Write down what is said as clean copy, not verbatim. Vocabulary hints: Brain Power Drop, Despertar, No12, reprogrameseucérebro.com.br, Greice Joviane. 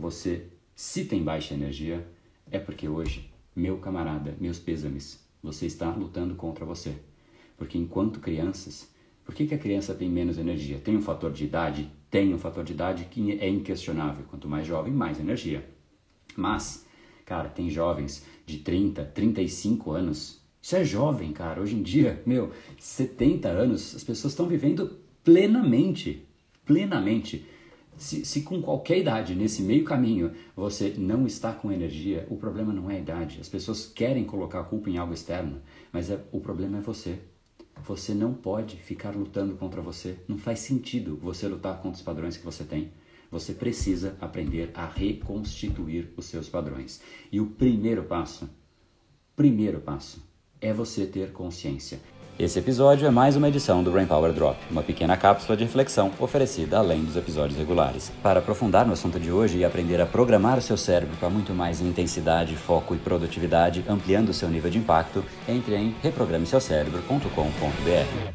você, se tem baixa energia, é porque hoje, meu camarada, meus pêsames, você está lutando contra você. Porque enquanto crianças, por que a criança tem menos energia? Tem um fator de idade? Tem um fator de idade que é inquestionável. Quanto mais jovem, mais energia. Mas, cara, tem jovens de 30, 35 anos. Isso é jovem, cara. Hoje em dia, 70 anos, as pessoas estão vivendo plenamente. Plenamente. Se com qualquer idade, nesse meio caminho, você não está com energia, o problema não é a idade. As pessoas querem colocar a culpa em algo externo, mas o problema é você. Você não pode ficar lutando contra você. Não faz sentido você lutar contra os padrões que você tem. Você precisa aprender a reconstituir os seus padrões. E o primeiro passo é você ter consciência. Esse episódio é mais uma edição do Brain Power Drop, uma pequena cápsula de reflexão oferecida além dos episódios regulares. Para aprofundar no assunto de hoje e aprender a programar o seu cérebro para muito mais intensidade, foco e produtividade, ampliando o seu nível de impacto, entre em reprogrameseucérebro.com.br.